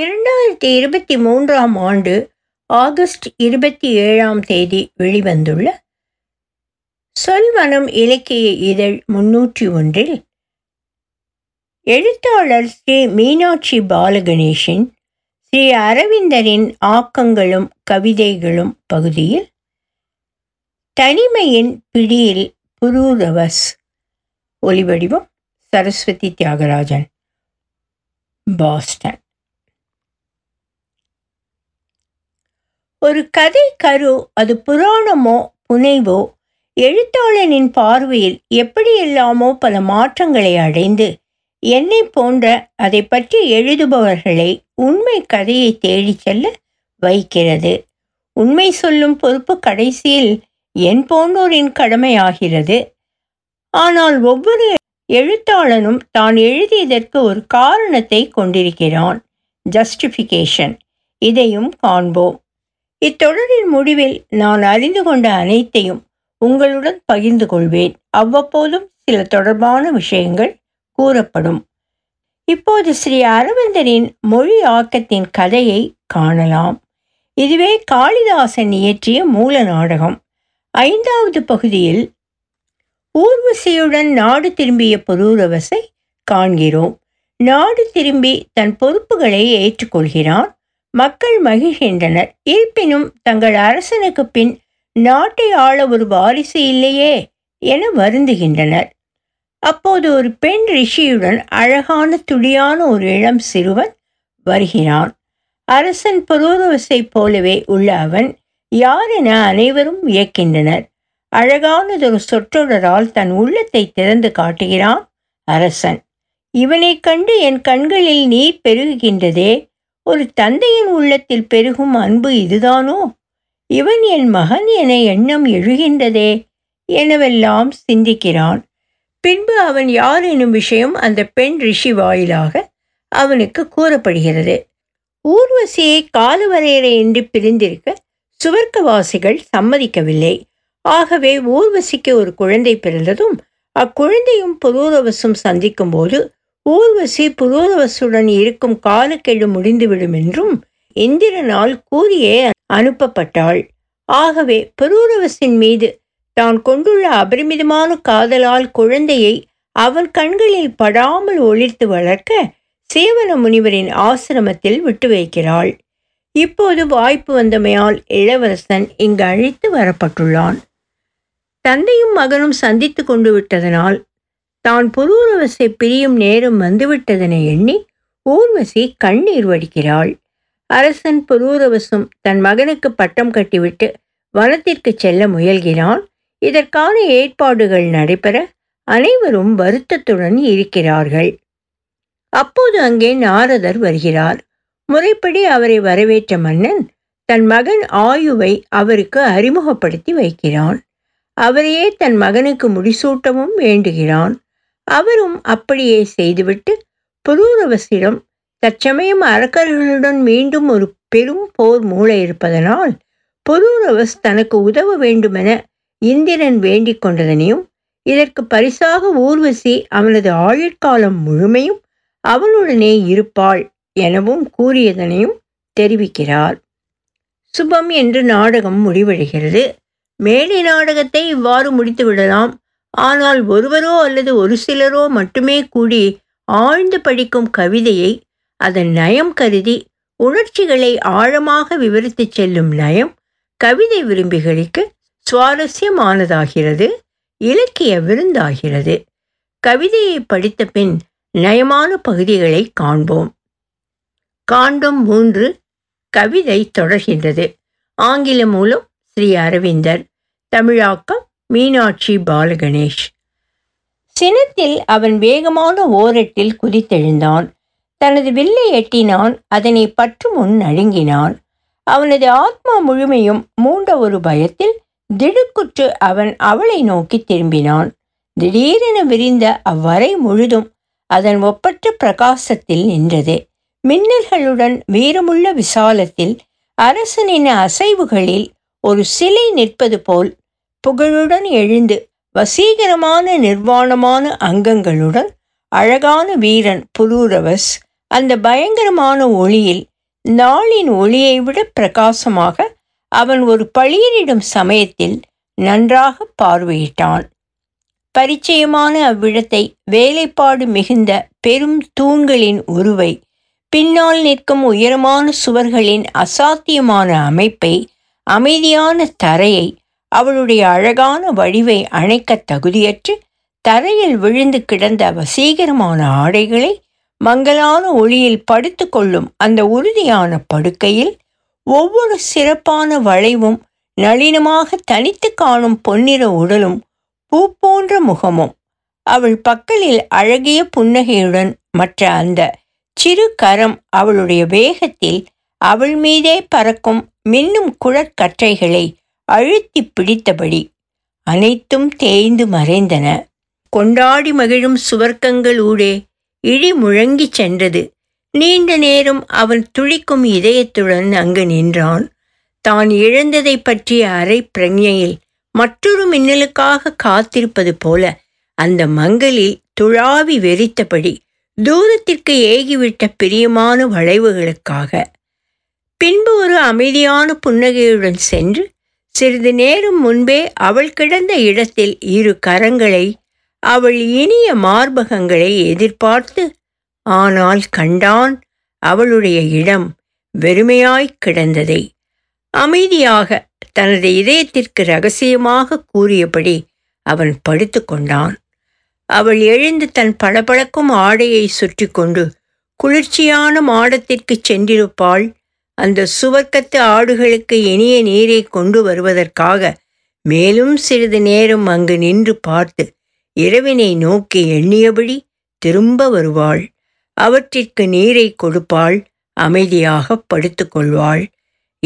2023 August 27 வெளிவந்துள்ள சொல்வனம் இலக்கிய இதழ் 301 எழுத்தாளர் ஸ்ரீ மீனாட்சி பாலகணேஷின் ஸ்ரீ அரவிந்தரின் ஆக்கங்களும் கவிதைகளும் பகுதியில் தனிமையின் பிடியில் புரூரவஸ். ஒலிவடிவம் சரஸ்வதி தியாகராஜன், பாஸ்டன். ஒரு கதை கரு, அது புராணமோ புனைவோ, எழுத்தாளனின் பார்வையில் எப்படியெல்லாமோ பல மாற்றங்களை அடைந்து என்னை போன்ற அதை பற்றி எழுதுபவர்களை உண்மை கதையை தேடி செல்ல வைக்கிறது. உண்மை சொல்லும் பொறுப்பு கடைசியில் என் போன்றோரின் கடமையாகிறது. ஆனால் ஒவ்வொரு எழுத்தாளனும் தான் எழுதியதற்கு ஒரு காரணத்தை கொண்டிருக்கிறான், ஜஸ்டிஃபிகேஷன். இதையும் காண்போம். இத்தொடரின் முடிவில் நான் அறிந்து கொண்ட அனைத்தையும் உங்களுடன் பகிர்ந்து கொள்வேன். அவ்வப்போதும் சில தொடர்பான விஷயங்கள் கூறப்படும். இப்போது ஸ்ரீ அரவிந்தரின் மொழி ஆக்கத்தின் கதையை காணலாம். இதுவே காளிதாசன் இயற்றிய மூல நாடகம். 5வது பகுதியில் ஊர்வசியுடன் நாடு திரும்பிய புரூரவஸை காண்கிறோம். நாடு திரும்பி தன் பொறுப்புகளை ஏற்றுக்கொள்கிறான். மக்கள் மகிழ்கின்றனர். இருப்பினும் தங்கள் அரசனுக்கு பின் நாட்டை ஆள ஒரு வாரிசு இல்லையே என வருந்துகின்றனர். அப்போது ஒரு பெண் ரிஷியுடன் அழகான துடியான ஒரு இளம் சிறுவன் வருகிறான். அரசன் புரூரவஸை போலவே உள்ள அவன் யார் என அனைவரும் வியக்கின்றனர். அழகானதொரு சொற்றொடரால் தன் உள்ளத்தை திறந்து காட்டுகிறான் அரசன். இவனை கண்டு என் கண்களில் நீர் பெருகுகின்றதே, ஒரு தந்தையின் உள்ளத்தில் பெருகும் அன்பு இதுதானோ, இவன் என் மகன் என எண்ணம் எழுகின்றதே எனவெல்லாம் சிந்திக்கிறான். பின்பு அவன் யார் எனும் விஷயம் அந்த பெண் ரிஷி வாயிலாக அவனுக்கு கூறப்படுகிறது. ஊர்வசியை காலவரையறையின்றி பிரிந்திருக்க சுவர்க்கவாசிகள் சம்மதிக்கவில்லை. ஆகவே ஊர்வசிக்கு ஒரு குழந்தை பிறந்ததும் அக்குழந்தையும் புரூரவஸும் சந்திக்கும் போது ஊர்வசி புரூரவஸுடன் இருக்கும் காலக்கெடு முடிந்துவிடும் என்றும் இந்திரனால் கூறியே அனுப்பப்பட்டாள். ஆகவே புரூரவஸின் மீது தான் கொண்டுள்ள அபரிமிதமான காதலால் குழந்தையை அவன் கண்களில் படாமல் ஒளிர்த்து வளர்க்க சேவன முனிவரின் ஆசிரமத்தில் விட்டு வைக்கிறாள். இப்போது வாய்ப்பு வந்தமையால் இளவரசன் இங்கு அழைத்து வரப்பட்டுள்ளான். தந்தையும் மகனும் சந்தித்து கொண்டு விட்டதனால் தான் புரூரவஸை பிரியும் நேரம் வந்துவிட்டதென எண்ணி ஊர்வசி கண்ணீர் வடிக்கிறாள். அரசன் புரூரவஸும் தன் மகனுக்கு பட்டம் கட்டிவிட்டு வனத்திற்கு செல்ல முயல்கிறான். இதற்கான ஏற்பாடுகள் நடைபெற அனைவரும் வருத்தத்துடன் இருக்கிறார்கள். அப்போது அங்கே நாரதர் வருகிறார். முறைப்படி அவரை வரவேற்ற மன்னன் தன் மகன் ஆயுவை அவருக்கு அறிமுகப்படுத்தி வைக்கிறான். அவரையே தன் மகனுக்கு முடிசூட்டவும் வேண்டுகிறான். அவரும் அப்படியே செய்துவிட்டு புரூரவஸிடம் தற்சமயம் அரக்கர்களுடன் மீண்டும் ஒரு பெரும் போர் மூள இருப்பதனால் புரூரவஸ் தனக்கு உதவ வேண்டுமென இந்திரன் வேண்டிக் கொண்டதனையும் இதற்கு பரிசாக ஊர்வசி அவனது ஆயுட்காலம் முழுமையும் அவனுடனே இருப்பாள் எனவும் கூறியதனையும் தெரிவிக்கிறார். சுபம் என்று நாடகம் முடிவடைகிறது. மேடை நாடகத்தை இவ்வாறு முடித்து விடலாம். ஆனால் ஒருவரோ அல்லது ஒரு சிலரோ மட்டுமே கூடி ஆழ்ந்து படிக்கும் கவிதையை அதன் நயம் கருதி உணர்ச்சிகளை ஆழமாக விவரித்து செல்லும் நயம் கவிதை விரும்பிகளுக்கு சுவாரஸ்யமானதாகிறது, இலக்கிய விருந்தாகிறது. கவிதையை படித்த பின் நயமான பகுதிகளை காண்போம். காண்டம் 3 கவிதை தொடர்கின்றது. ஆங்கில மூலம் ஸ்ரீ அரவிந்தர், தமிழாக்கம் மீனாட்சி பாலகணேஷ். சினத்தில் அவன் வேகமான ஓரத்தில் குதித்தெழுந்தான். தனது வில்லை எட்டினான். அதனை பற்று முன் நழுங்கினான். அவனது ஆத்மா முழுமையும் மூண்ட ஒரு பயத்தில் திடுக்குற்று அவன் அவளை நோக்கி திரும்பினான். திடீரென விரிந்த அவ்வரை முழுதும் அதன் ஒப்பற்ற பிரகாசத்தில் நின்றது. மின்னல்களுடன் வீரமுள்ள விசாலத்தில் அரசனின் அசைவுகளில் ஒரு சிலை நிற்பது போல் புகழுடன் எழுந்து வசீகரமான நிர்வாணமான அங்கங்களுடன் அழகான வீரன் புரூரவஸ் அந்த பயங்கரமான ஒளியில் நாளின் ஒளியை விட பிரகாசமாக அவன் ஒரு பளிரிடும் சமயத்தில் நன்றாக பார்வையிட்டான். பரிச்சயமான அவ்விடத்தை வேலைப்பாடு மிகுந்த பெரும் தூண்களின் உருவை, பின்னால் நிற்கும் உயரமான சுவர்களின் அசாத்தியமான அமைப்பை, அமைதியான தரையை, அவளுடைய அழகான வடிவை அணைக்க தகுதியற்று தரையில் விழுந்து கிடந்த வசீகரமான ஆடைகளை, மங்கலான ஒளியில் படுத்து கொள்ளும் அந்த உறுதியான படுக்கையில் ஒவ்வொரு சிறப்பான வளைவும், நளினமாக தனித்து காணும் பொன்னிற உடலும், பூ போன்ற முகமும், அவள் பக்கலில் அழகிய புன்னகையுடன் மற்ற அந்த சிறு கரம், அவளுடைய வேகத்தில் அவள் மீதே பறக்கும் மின்னும் குழற்கற்றைகளை அழுத்தி பிடித்தபடி அனைத்தும் தேய்ந்து மறைந்தன. கொண்டாடி மகிழும் சுவர்க்கங்கள் ஊடே இடி முழங்கி சென்றது. நீண்ட நேரம் அவன் துடிக்கும் இதயத்துடன் அங்கு நின்றான். தான் இழந்ததை பற்றிய அரை பிரக்ஞையில் மற்றொரு மின்னலுக்காக காத்திருப்பது போல அந்த மங்களில் துழாவி வெறித்தபடி தூரத்திற்கு ஏகிவிட்ட பிரியமான வளைவுகளுக்காக. பின்பு ஒரு அமைதியான புன்னகையுடன் சென்று சிறிது நேரம் முன்பே அவள் கிடந்த இடத்தில் இரு கரங்களை, அவள் இனிய மார்பகங்களை எதிர்பார்த்து, ஆனால் கண்டான் அவளுடைய இடம் வெறுமையாய் கிடந்ததை. அமைதியாக தனது இதயத்திற்கு இரகசியமாக கூறியபடி அவன் படுத்து கொண்டான். அவள் எழுந்து தன் பளபளக்கும் ஆடையை சுற்றி கொண்டு குளிர்ச்சியான மாடத்திற்கு சென்றிருப்பாள். அந்த சுவர்க்கத்து ஆடுகளுக்கு இனிய நீரை கொண்டு வருவதற்காக மேலும் சிறிது நேரம் அங்கு நின்று பார்த்து இரவினை நோக்கி எண்ணியபடி திரும்ப வருவாள். அவற்றிற்கு நீரை கொடுப்பாள். அமைதியாக படுத்து கொள்வாள்.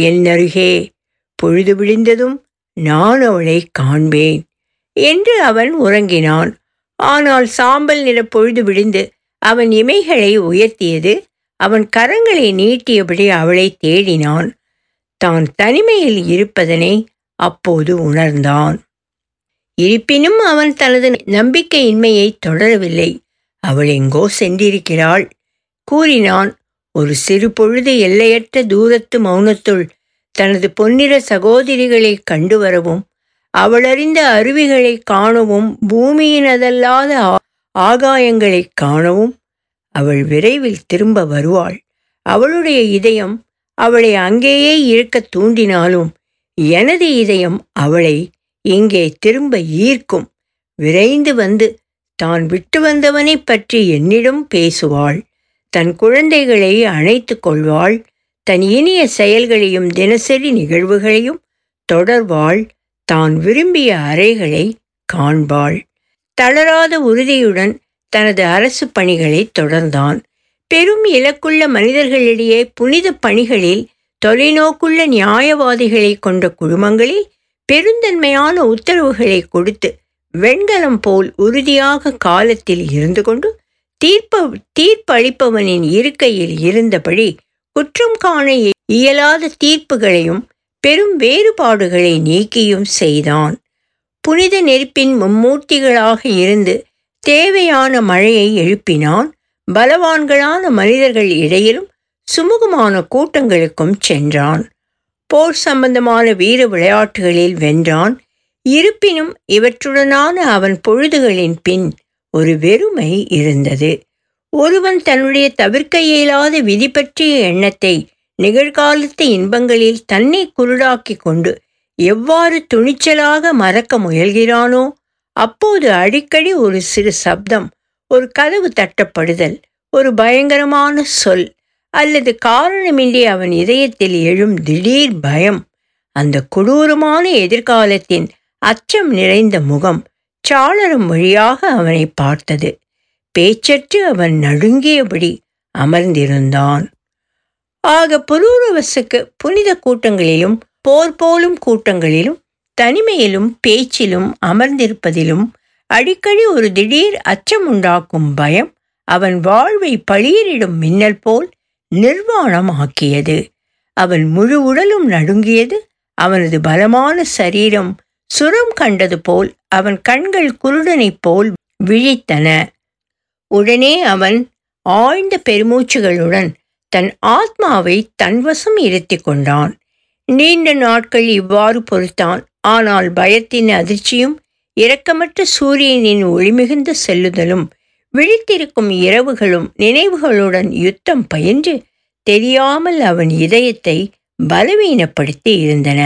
என் அருகே பொழுது விடிந்ததும் நான் அவளை காண்பேன் என்று அவன் உறங்கினான். ஆனால் சாம்பல் நிற பொழுது விடிந்து அவன் இமைகளை உயர்த்தியது. அவன் கரங்களை நீட்டியபடி அவளை தேடினான். தான் தனிமையில் இருப்பதனை அப்போது உணர்ந்தான். இருப்பினும் அவன் தனது நம்பிக்கையின்மையை தொடரவில்லை. அவள் எங்கோ சென்றிருக்கிறாள் கூறினான். ஒரு சிறு பொழுது எல்லையற்ற தூரத்து மௌனத்துள் தனது பொன்னிற சகோதரிகளை கண்டு வரவும், அவளறிந்த அருவிகளை காணவும், பூமியினதல்லாத ஆகாயங்களை காணவும், அவள் விரைவில் திரும்ப வருவாள். அவளுடைய இதயம் அவளை அங்கேயே இருக்க தூண்டினாலும் எனது இதயம் அவளை இங்கே திரும்ப ஈர்க்கும். விரைந்து வந்து தான் விட்டு வந்தவனை பற்றி என்னிடம் பேசுவாள். தன் குழந்தைகளை அணைத்து கொள்வாள். தன் இனிய செயல்களையும் தினசரி நிகழ்வுகளையும் தொடர்வாள். தான் விரும்பிய அறைகளை காண்பாள். தளராத உறுதியுடன் தனது அரசு பணிகளை தொடர்ந்தான். பெரும் இலக்குள்ள மனிதர்களிடையே புனித பணிகளில் தொலைநோக்குள்ள நியாயவாதிகளை கொண்ட குழுமங்களில் பெருந்தன்மையான உத்தரவுகளை கொடுத்து வெண்கலம் போல் உறுதியாக காலத்தில் இருந்து கொண்டு தீர்ப்பளிப்பவனின் இருக்கையில் இருந்தபடி குற்றம் காண இயலாத தீர்ப்புகளையும் பெரும் வேறுபாடுகளை நீக்கியும் செய்தான். புனித நெருப்பின் மும்மூர்த்திகளாக இருந்து தேவையான மழையை எழுப்பினான். பலவான்களான மனிதர்கள் இடையிலும் சுமூகமான கூட்டங்களுக்கும் சென்றான். போர் சம்பந்தமான வீர விளையாட்டுகளில் வென்றான். இருப்பினும் இவற்றுடனான அவன் பொழுதுகளின் பின் ஒரு வெறுமை இருந்தது. ஒருவன் தன்னுடைய தவிர்க்க இயலாத விதி பற்றிய எண்ணத்தை நிகழ்காலத்து இன்பங்களில் தன்னை குருடாக்கி கொண்டு எவ்வாறு துணிச்சலாக மறக்க முயல்கிறானோ, அப்போது அடிக்கடி ஒரு சிறு சப்தம், ஒரு கதவு தட்டப்படுதல், ஒரு பயங்கரமான சொல் அல்லது காரணமின்றி அவன் இதயத்தில் எழும் திடீர் பயம், அந்த கொடூரமான எதிர்காலத்தின் அச்சம் நிறைந்த முகம் சாளரம் வழியாக அவனை பார்த்தது. பேச்சற்று அவன் நடுங்கியபடி அமர்ந்திருந்தான். ஆக புரூரவசுக்கு புனித கூட்டங்களிலும் போர் போலும் கூட்டங்களிலும் தனிமையிலும் பேச்சிலும் அமர்ந்திருப்பதிலும் அடிக்கடி ஒரு திடீர் அச்சம் உண்டாக்கும் பயம் அவன் வாழ்வை பளிரிடும் மின்னல் போல் நிர்வாணமாக்கியது. அவன் முழு உடலும் நடுங்கியது. அவனது பலமான சரீரம் சுரம் கண்டது போல் அவன் கண்கள் குருடனை போல் விழித்தன. உடனே அவன் ஆழ்ந்த பெருமூச்சுகளுடன் தன் ஆத்மாவை தன்வசம் இருத்தி கொண்டான். நீண்ட நாட்கள் இவ்வாறு பொறுத்தான். ஆனால் பயத்தின் அதிர்ச்சியும் இரக்கமற்ற சூரியனின் ஒளிமிகுந்த செல்லுதலும் விழித்திருக்கும் இரவுகளும் நினைவுகளுடன் யுத்தம் பயின்று தெரியாமல் அவன் இதயத்தை பலவீனப்படுத்தி இருந்தன.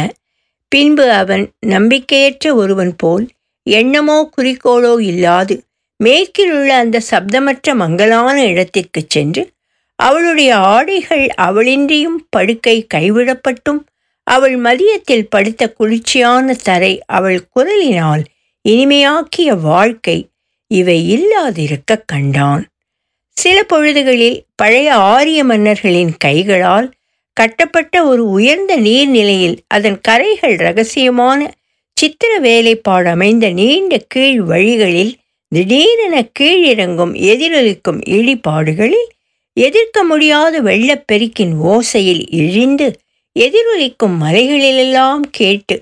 பின்பு அவன் நம்பிக்கையற்ற ஒருவன் போல் எண்ணமோ குறிக்கோளோ இல்லாது மேற்கிலுள்ள அந்த சப்தமற்ற மங்கலான இடத்திற்கு சென்று அவளுடைய ஆடைகள் அவளின்றியும் படுக்கை கைவிடப்பட்டும் அவள் மதியத்தில் படுத்த குளிர்ச்சியான தரை அவள் குரலினால் இனிமையாக்கிய வாழ்க்கை இவை இல்லாதிருக்க கண்டான். சில பொழுதுகளில் பழைய ஆரிய மன்னர்களின் கைகளால் கட்டப்பட்ட ஒரு உயர்ந்த நீர்நிலையில் அதன் கரைகள் இரகசியமான சித்திர வேலைப்பாடு அமைந்த நீண்ட கீழ் வழிகளில் திடீரென கீழிறங்கும் எதிரொலிக்கும் இடிபாடுகளில் எதிர்க்க முடியாத வெள்ளப்பெருக்கின் ஓசையில் இழிந்து எதிரொலிக்கும் மலைகளிலெல்லாம் கேட்டு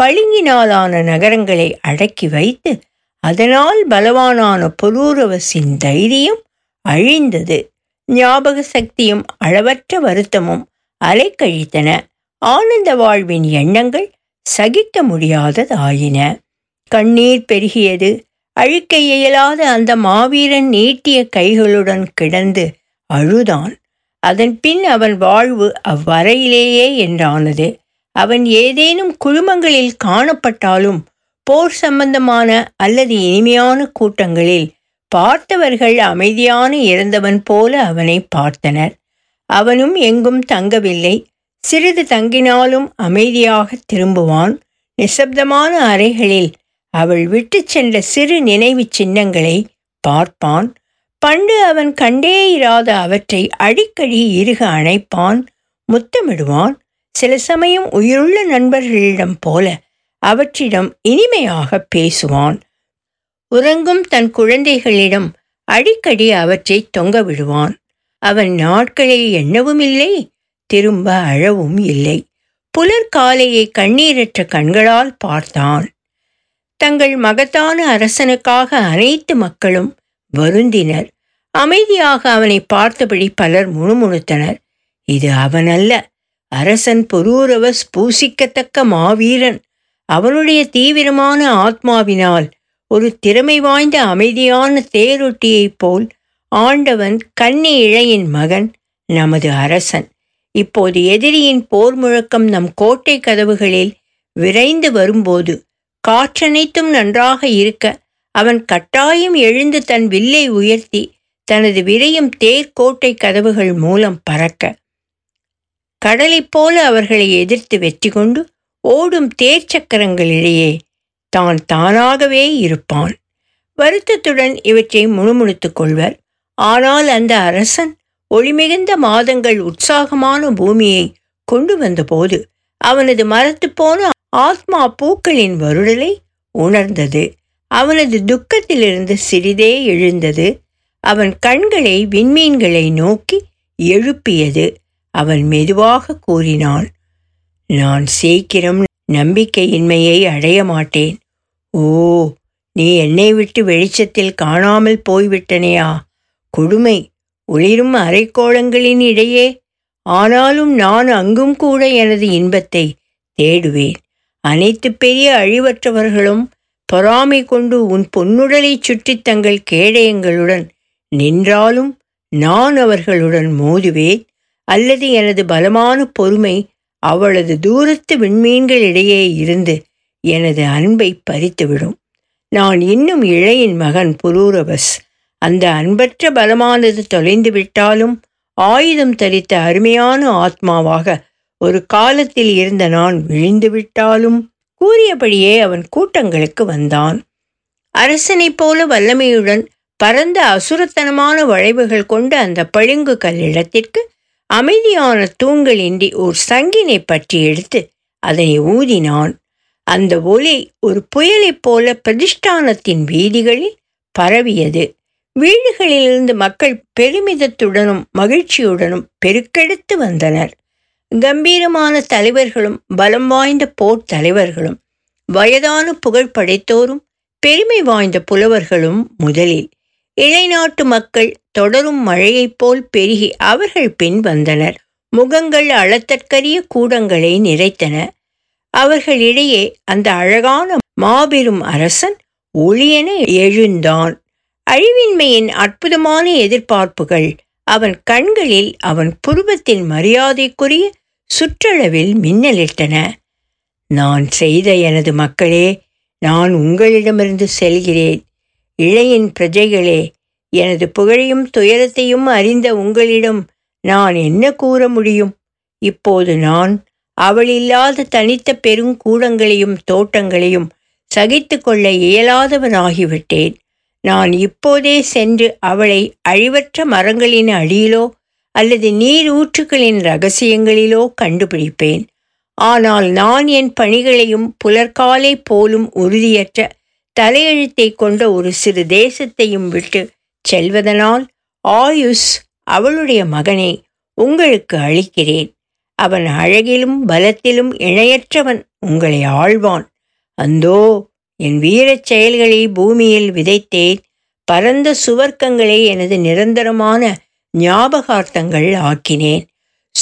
பளிங்கினாலான நகரங்களை அடக்கி வைத்து அதனால் பலவானான புரூரவசின் தைரியம் அழிந்தது. ஞாபக சக்தியும் அளவற்ற வருத்தமும் அலைக்கழித்தன. ஆனந்த வாழ்வின் எண்ணங்கள் சகிக்க முடியாததாயின. கண்ணீர் பெருகியது. அழிக்க இயலாத அந்த மாவீரன் நீட்டிய கைகளுடன் கிடந்து அழுதான். அதன் பின் அவன் வாழ்வு அவ்வரையிலேயே என்றானது. அவன் ஏதேனும் குழுமங்களில் காணப்பட்டாலும் போர் சம்பந்தமான அல்லது இனிமையான கூட்டங்களில் பார்த்தவர்கள் அமைதியான இறந்தவன் போல அவனை பார்த்தனர். அவனும் எங்கும் தங்கவில்லை. சிறிது தங்கினாலும் அமைதியாக திரும்புவான். நிசப்தமான அறைகளில் அவள் விட்டு சென்ற சிறு நினைவு சின்னங்களை பார்ப்பான். பண்டு அவன் கண்டே இராத அவற்றை அடிக்கடி இறுக அணைப்பான், முத்தமிடுவான். சில சமயம் உயிருள்ள நண்பர்களிடம் போல அவற்றிடம் இனிமையாக பேசுவான். உறங்கும் தன் குழந்தைகளிடம் அடிக்கடி அவற்றை தொங்க விடுவான். அவன் நாட்களே எண்ணவும் இல்லை, திரும்ப அழவும் இல்லை. புலர்காலையை கண்ணீரற்ற கண்களால் பார்த்தான். தங்கள் மகத்தான அரசனுக்காக அனைத்து மக்களும் வருந்தினர். அமைதியாக அவனை பார்த்தபடி பலர் முணுமுணுத்தனர். இது அவனல்ல, அரசன் புரூரவஸ் பூசிக்கத்தக்க மாவீரன். அவனுடைய தீவிரமான ஆத்மாவினால் ஒரு திறமை வாய்ந்த அமைதியான தேரொட்டியைப் போல் ஆண்டவன் கன்னி இழையின் மகன் நமது அரசன். இப்போது எதிரியின் போர் முழக்கம் நம் கோட்டை கதவுகளில் விரைந்து வரும்போது காற்றனைத்தும் நன்றாக இருக்க அவன் கட்டாயம் எழுந்து தன் வில்லை உயர்த்தி தனது விரையும் தேர்கோட்டை கதவுகள் மூலம் பறக்க கடலைப் போல அவர்களை எதிர்த்து வெற்றி கொண்டு ஓடும் தேர்ச்சக்கரங்களிடையே தான் தானாகவே இருப்பான். வருத்தத்துடன் இவற்றை முணுமுணுத்துக் கொள்வர். ஆனால் அந்த அரசன் ஒளிமிகுந்த மாதங்கள் உற்சாகமான பூமியை கொண்டு வந்தபோது அவனது மரத்துப்போன ஆத்மா பூக்களின் வருடலை உணர்ந்தது. அவனது துக்கத்திலிருந்து சிறிதே எழுந்தது. அவன் கண்களை விண்மீன்களை நோக்கி எழுப்பியது. அவன் மெதுவாக கூறினான், நான் சீக்கிரம் நம்பிக்கையின்மையை அடைய மாட்டேன். ஓ, நீ என்னை விட்டு வெளிச்சத்தில் காணாமல் போய்விட்டனையா, கொடுமை! ஒளிரும் அரைக்கோளங்களின் இடையே ஆனாலும் நான் அங்கும் கூட எனது இன்பத்தை தேடுவேன். அனைத்து பெரிய அழிவற்றவர்களும் பொறாமை கொண்டு உன் பொன்னுடலை சுற்றி தங்கள் கேடயங்களுடன் நின்றாலும் நான் அவர்களுடன் மோதுவேன். அல்லது எனது பலமான பொறுமை அவளது தூரத்து விண்மீன்களிடையே இருந்து எனது அன்பை பறித்துவிடும். நான் இன்னும் இளையின் மகன் புரூரவஸ். அந்த அன்பற்ற பலமானது தொலைந்து விட்டாலும் ஆயுதம் தரித்த அருமையான ஆத்மாவாக ஒரு காலத்தில் இருந்த நான் விழுந்து விட்டாலும் கூறியபடியே அவன் கூட்டங்களுக்கு வந்தான். அரசனைப் போல வல்லமையுடன் பரந்த அசுரத்தனமான வளைவுகள் கொண்ட அந்த பளிங்கு கல்லிடத்திற்கு அமைதியான தூண்களின்றி ஒரு சங்கினை பற்றி எடுத்து அதனை ஊதினான். அந்த ஒலி ஒரு புயலைப் போல பிரதிஷ்டானத்தின் வீதிகளில் பரவியது. வீடுகளிலிருந்து மக்கள் பெருமிதத்துடனும் மகிழ்ச்சியுடனும் பெருக்கெடுத்து வந்தனர். கம்பீரமான தலைவர்களும் பலம் வாய்ந்த போர் தலைவர்களும் வயதான புகழ் படைத்தோரும் பெருமை வாய்ந்த புலவர்களும் முதலில் இளைநாட்டு மக்கள் தொடரும் மழையைப் போல் பெருகி அவர்கள் பின் வந்தனர். முகங்கள் அளத்தற்கரிய கூடங்களை நிறைத்தன. அவர்களிடையே அந்த அழகான மாபெரும் அரசன் ஒளியென எழுந்தான். அழிவின்மையின் அற்புதமான எதிர்பார்ப்புகள் அவன் கண்களில், அவன் புருவத்தின் மரியாதைக்குரிய சுற்றளவில் மின்னலிட்டன. நான் செய்த எனது மக்களே, நான் உங்களிடமிருந்து செல்கிறேன். இளையின் பிரஜைகளே, எனது புகழையும் துயரத்தையும் அறிந்த உங்களிடம் நான் என்ன கூற முடியும்? இப்போது நான் அவளில்லாத தனித்த பெருங்கூடங்களையும் தோட்டங்களையும் சகித்து கொள்ள இயலாதவனாகிவிட்டேன். நான் இப்போதே சென்று அவளை அழிவற்ற மரங்களின் அடியிலோ அல்லது நீரூற்றுகளின் இரகசியங்களிலோ கண்டுபிடிப்பேன். ஆனால் நான் என் பணிகளையும் புலற்காலை போலும் உறுதியற்ற தலையெழுத்தை கொண்ட ஒரு சிறு தேசத்தையும் விட்டு செல்வதனால் ஆயுஷ் அவளுடைய மகனை உங்களுக்கு அளிக்கிறேன். அவன் அழகிலும் பலத்திலும் இணையற்றவன். உங்களை ஆழ்வான். அந்தோ, என் வீரச் செயல்களை பூமியில் விதைத்தேன். பரந்த சுவர்க்கங்களை எனது நிரந்தரமான ஞாபகார்த்தங்கள் ஆக்கினேன்.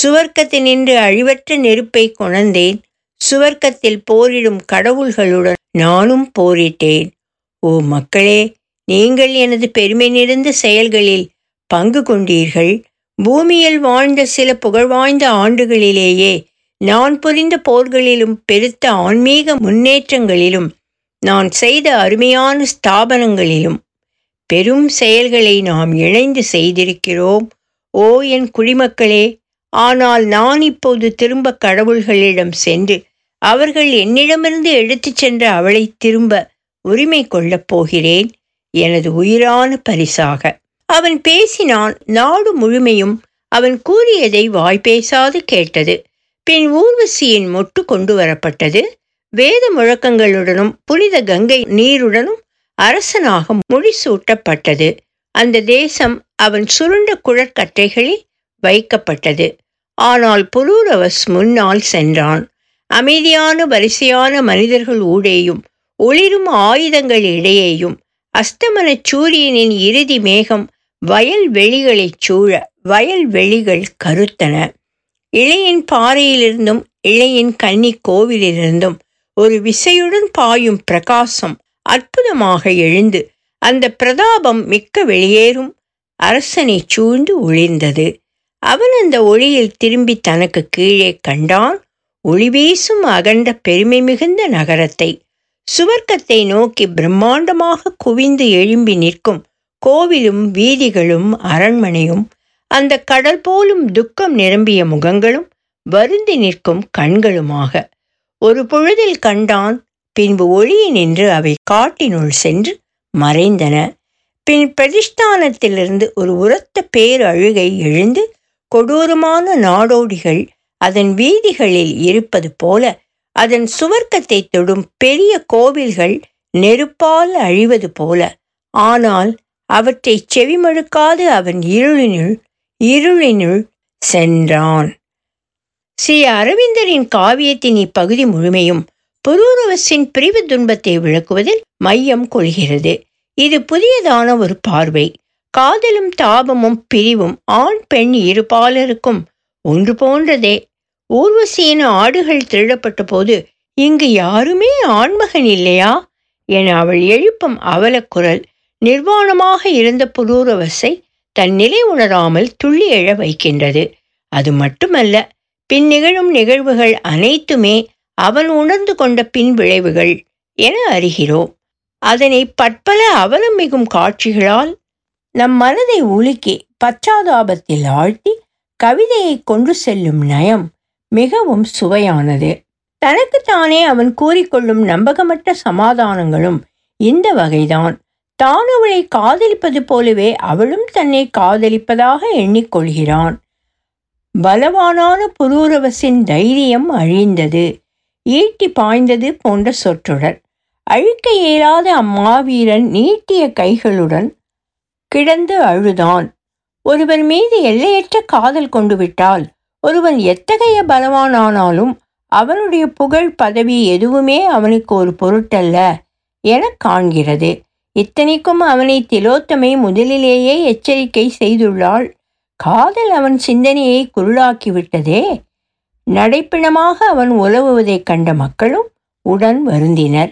சுவர்க்கத்தினின்று அழிவற்ற நெருப்பை கொணர்ந்தேன். சுவர்க்கத்தில் போரிடும் கடவுள்களுடன் நானும் போரிட்டேன். ஓ மக்களே, நீங்கள் எனது பெருமை நிறைந்த செயல்களில் பங்கு கொண்டீர்கள். பூமியில் வாழ்ந்த சில புகழ்வாய்ந்த ஆண்டுகளிலேயே நான் புரிந்த போர்களிலும் பெருத்த ஆன்மீக முன்னேற்றங்களிலும் நான் செய்த அருமையான ஸ்தாபனங்களிலும் பெரும் செயல்களை நாம் இணைந்து செய்திருக்கிறோம். ஓ என் குடிமக்களே, ஆனால் நான் இப்போது திரும்ப கடவுள்களிடம் சென்று அவர்கள் என்னிடமிருந்து எடுத்துச் சென்ற அவளை திரும்ப உரிமை கொள்ளப் போகிறேன், எனது உயிரான பரிசாக. அவன் பேசினான். நாடு முழுமையும் அவன் கூறியதை வாய்ப்பேசாது கேட்டது. பின் ஊர்வசியின் மொட்டு கொண்டு வரப்பட்டது. வேத முழக்கங்களுடனும் புனித கங்கை நீருடனும் அரசனாக முடிசூட்டப்பட்டது. அந்த தேசம் அவன் சுருண்ட குழற்கற்றைகளில் வைக்கப்பட்டது. ஆனால் புரூரவஸ் முன்னால் சென்றான். அமைதியான வரிசையான மனிதர்கள் ஊடேயும் ஒளிரும் ஆயுதங்கள் இடையேயும் அஸ்தமன சூரியனின் இறுதி மேகம் வயல் வெளிகளைச் சூழ வயல்வெளிகள் கருத்தன. இளையின் பாறையிலிருந்தும் இளையின் கன்னி கோவிலிருந்தும் ஒரு விசையுடன் பாயும் பிரகாசம் அற்புதமாக எழுந்து அந்த பிரதாபம் மிக்க வெளியேறும் அரசனை சூழ்ந்து ஒளிர்ந்தது. அவன் அந்த ஒளியில் திரும்பி தனக்கு கீழே கண்டான் ஒளிவீசும் அகண்ட பெருமை மிகுந்த நகரத்தை. சுவர்க்கத்தை நோக்கி பிரம்மாண்டமாக குவிந்து எழும்பி நிற்கும் கோவிலும் வீதிகளும் அரண்மனையும் அந்த கடல் போலும் துக்கம் நிரம்பிய முகங்களும் வருந்தி நிற்கும் கண்களுமாக ஒரு பொழுதில் கண்டான். பின்பு ஒளியை நின்று அவை காட்டினுள் சென்று மறைந்தன. பின் பிரதிஷ்டானத்திலிருந்து ஒரு உரத்த பேரழுகை எழுந்து கொடூரமான நாடோடிகள் அதன் வீதிகளில் இருப்பது போல அதன் சுவர்க்கத்தை தொடும் பெரிய கோவில்கள் நெருப்பால் அழிவது போல. ஆனால் அவற்றை செவிமழுக்காது அவன் இருளினுள் சென்றான். ஸ்ரீ அரவிந்தரின் காவியத்தின் இப்பகுதி முழுமையும் புரூரவஸின் பிரிவு துன்பத்தை விளக்குவதில் மையம் கொள்கிறது. இது புதியதான ஒரு பார்வை. காதலும் தாபமும் பிரிவும் ஆண் பெண் இருபாலருக்கும் ஒன்று போன்றதே. ஊர்வசியின் ஆடுகள் திருடப்பட்ட போது இங்கு யாருமே ஆண்மகன் இல்லையா என அவள் எழுப்பும் அவலக்குரல் நிர்வாணமாக இருந்த புரூரவஸை தன் நிலை உணராமல் துள்ளி எழ வைக்கின்றது. அது மட்டுமல்ல, பின் நிகழும் நிகழ்வுகள் அனைத்துமே அவன் உணர்ந்து கொண்ட பின் விளைவுகள் என அறிகிறோம். அதனை பற்பல அவலம் மிகும் காட்சிகளால் நம் மனதை உலுக்கி பச்சாதாபத்தில் ஆழ்த்தி கவிதையை கொண்டு செல்லும் நயம் மிகவும் சுவையானது. தனக்குத்தானே அவன் கூறிக்கொள்ளும் நம்பகமற்ற சமாதானங்களும் இந்த வகைதான். தான் அவளை காதலிப்பது போலவே அவளும் தன்னை காதலிப்பதாக எண்ணிக்கொள்கிறான். பலவானான புரூரவஸின் தைரியம் அழிந்தது, ஈட்டி பாய்ந்தது போன்ற சொற்றொடர். அழிக்க இயலாத அம்மாவீரன் நீட்டிய கைகளுடன் கிடந்து அழுதான். ஒருவர் மீது எல்லையற்ற காதல் கொண்டு விட்டால் ஒருவன் எத்தகைய பலவானானாலும் அவனுடைய புகழ் பதவி எதுவுமே அவனுக்கு ஒரு பொருட்டல்ல என காண்கிறது. இத்தனைக்கும் அவனை திலோத்தமை முதலிலேயே எச்சரிக்கை செய்துள்ளாள். காதல் அவன் சிந்தனையை குருளாக்கிவிட்டதே. நடைப்பிணமாக அவன் உலவுவதைக் கண்ட மக்களும் உடன் வருந்தினர்.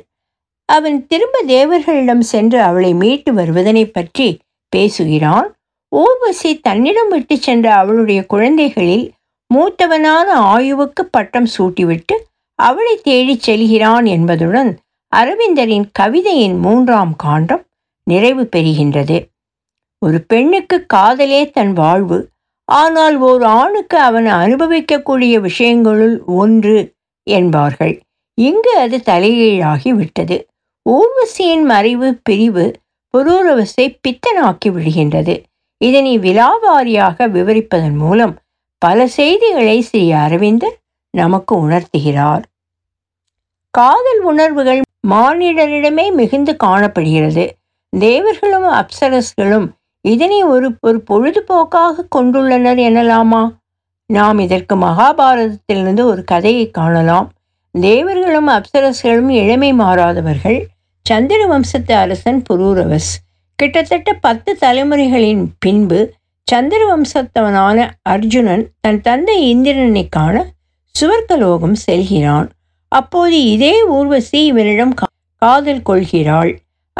அவன் திரும்ப தேவர்களிடம் சென்று அவளை மீட்டு வருவதனை பற்றி பேசுகிறான். ஊர்வசி தன்னிடம் விட்டு சென்ற அவளுடைய குழந்தைகளில் மூத்தவனான ஆயுவுக்கு பட்டம் சூட்டிவிட்டு அவளை தேடிச் செல்கிறான் என்பதுடன் அரவிந்தரின் கவிதையின் 3ஆம் காண்டம் நிறைவு பெறுகின்றது. ஒரு பெண்ணுக்கு காதலே தன் வாழ்வு. ஆனால் ஓர் ஆணுக்கு அவன் அனுபவிக்கக்கூடிய விஷயங்களுள் ஒன்று என்பார்கள். இங்கு அது தலைகீழாகி விட்டது. ஊர்வசியின் மறைவு பிரிவு புரூரவசை பித்தனாக்கி விடுகின்றது. இதனை விலாவாரியாக விவரிப்பதன் மூலம் பல செய்திகளை ஸ்ரீ அரவிந்தர் நமக்கு உணர்த்துகிறார். காதல் உணர்வுகள் மானிடரிடமே மிகுந்து காணப்படுகிறது. தேவர்களும் அப்சரஸ்களும் இதனை ஒரு பொழுதுபோக்காக கொண்டுள்ளனர் எனலாமா? நாம் இதற்கு மகாபாரதத்திலிருந்து ஒரு கதையை காணலாம். தேவர்களும் அப்சரஸ்களும் இளமை மாறாதவர்கள். சந்திர வம்சத்து அரசன் புரூரவஸ் கிட்டத்தட்ட 10 தலைமுறைகளின் பின்பு சந்திர வம்சத்தவனான அர்ஜுனன் தன் தந்தை இந்திரனை காண சுவர்க்கலோகம் செல்கிறான். அப்போது இதே ஊர்வசி இவனிடம் காதல் கொள்கிறாள்.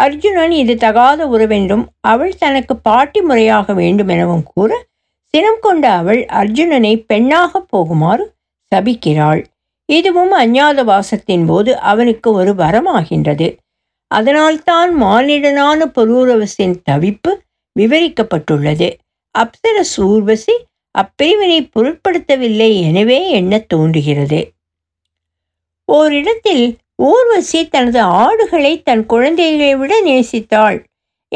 அர்ஜுனன் இது தகாத உறவென்றும் அவள் தனக்கு பாட்டி முறையாக வேண்டுமெனவும் கூற சினம் கொண்ட அவள் அர்ஜுனனை பெண்ணாக போகுமாறு சபிக்கிறாள். இதுவும் அஞ்ஞாத வாசத்தின் போது அவனுக்கு ஒரு வரமாகின்றது. அதனால்தான் மானிடனான புரூரவசின் தவிப்பு விவரிக்கப்பட்டுள்ளது. அப்சரஸ் ஊர்வசி அப்பிரிவினை பொருட்படுத்தவில்லை எனவே என்ன தோன்றுகிறது? ஓரிடத்தில் ஊர்வசி தனது ஆடுகளை தன் குழந்தைகளை விட நேசித்தாள்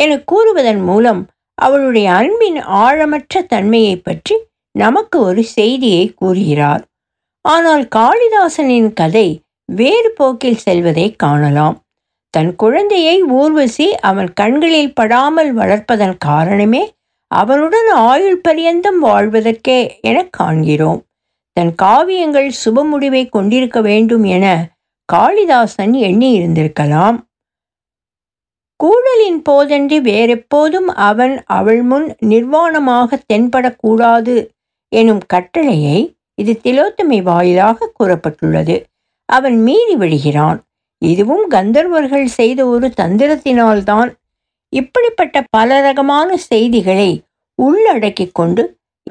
என கூறுவதன் மூலம் அவளுடைய அன்பின் ஆழமற்ற தன்மையை பற்றி நமக்கு ஒரு செய்தியை கூறுகிறார். ஆனால் காளிதாசனின் கதை வேறு போக்கில் செல்வதை காணலாம். தன் குழந்தையை ஊர்வசி அவன் கண்களில் படாமல் வளர்ப்பதன் காரணமே அவனுடன் ஆயுள் பரியந்தம் வாழ்வதற்கே என காண்கிறோம். தன் காவியங்கள் சுப முடிவை கொண்டிருக்க வேண்டும் என காளிதாசன் எண்ணி இருந்திருக்கலாம். கூடலின் போதன்றி வேறெப்போதும் அவன் அவள் முன் நிர்வாணமாக தென்படக்கூடாது எனும் கட்டளையை இது திலோத்தமை வாயிலாக கூறப்பட்டுள்ளது. அவன் மீறி விடுகிறான். இதுவும் கந்தர்வர்கள் செய்த ஒரு தந்திரத்தினால்தான். இப்படிப்பட்ட பல ரகமான செய்திகளை உள்ளடக்கி கொண்டு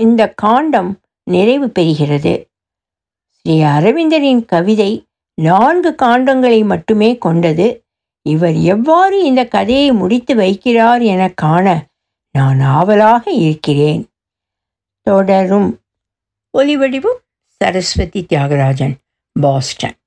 இந்த காண்டம் நிறைவு பெறுகிறது. ஸ்ரீ அரவிந்தரின் கவிதை 4 காண்டங்களை மட்டுமே கொண்டது. இவர் எவ்வாறு இந்த கதையை முடித்து வைக்கிறார் என காண நான் ஆவலாக இருக்கிறேன். தொடரும். ஒலிவடிவும் சரஸ்வதி தியாகராஜன், பாஸ்டன்.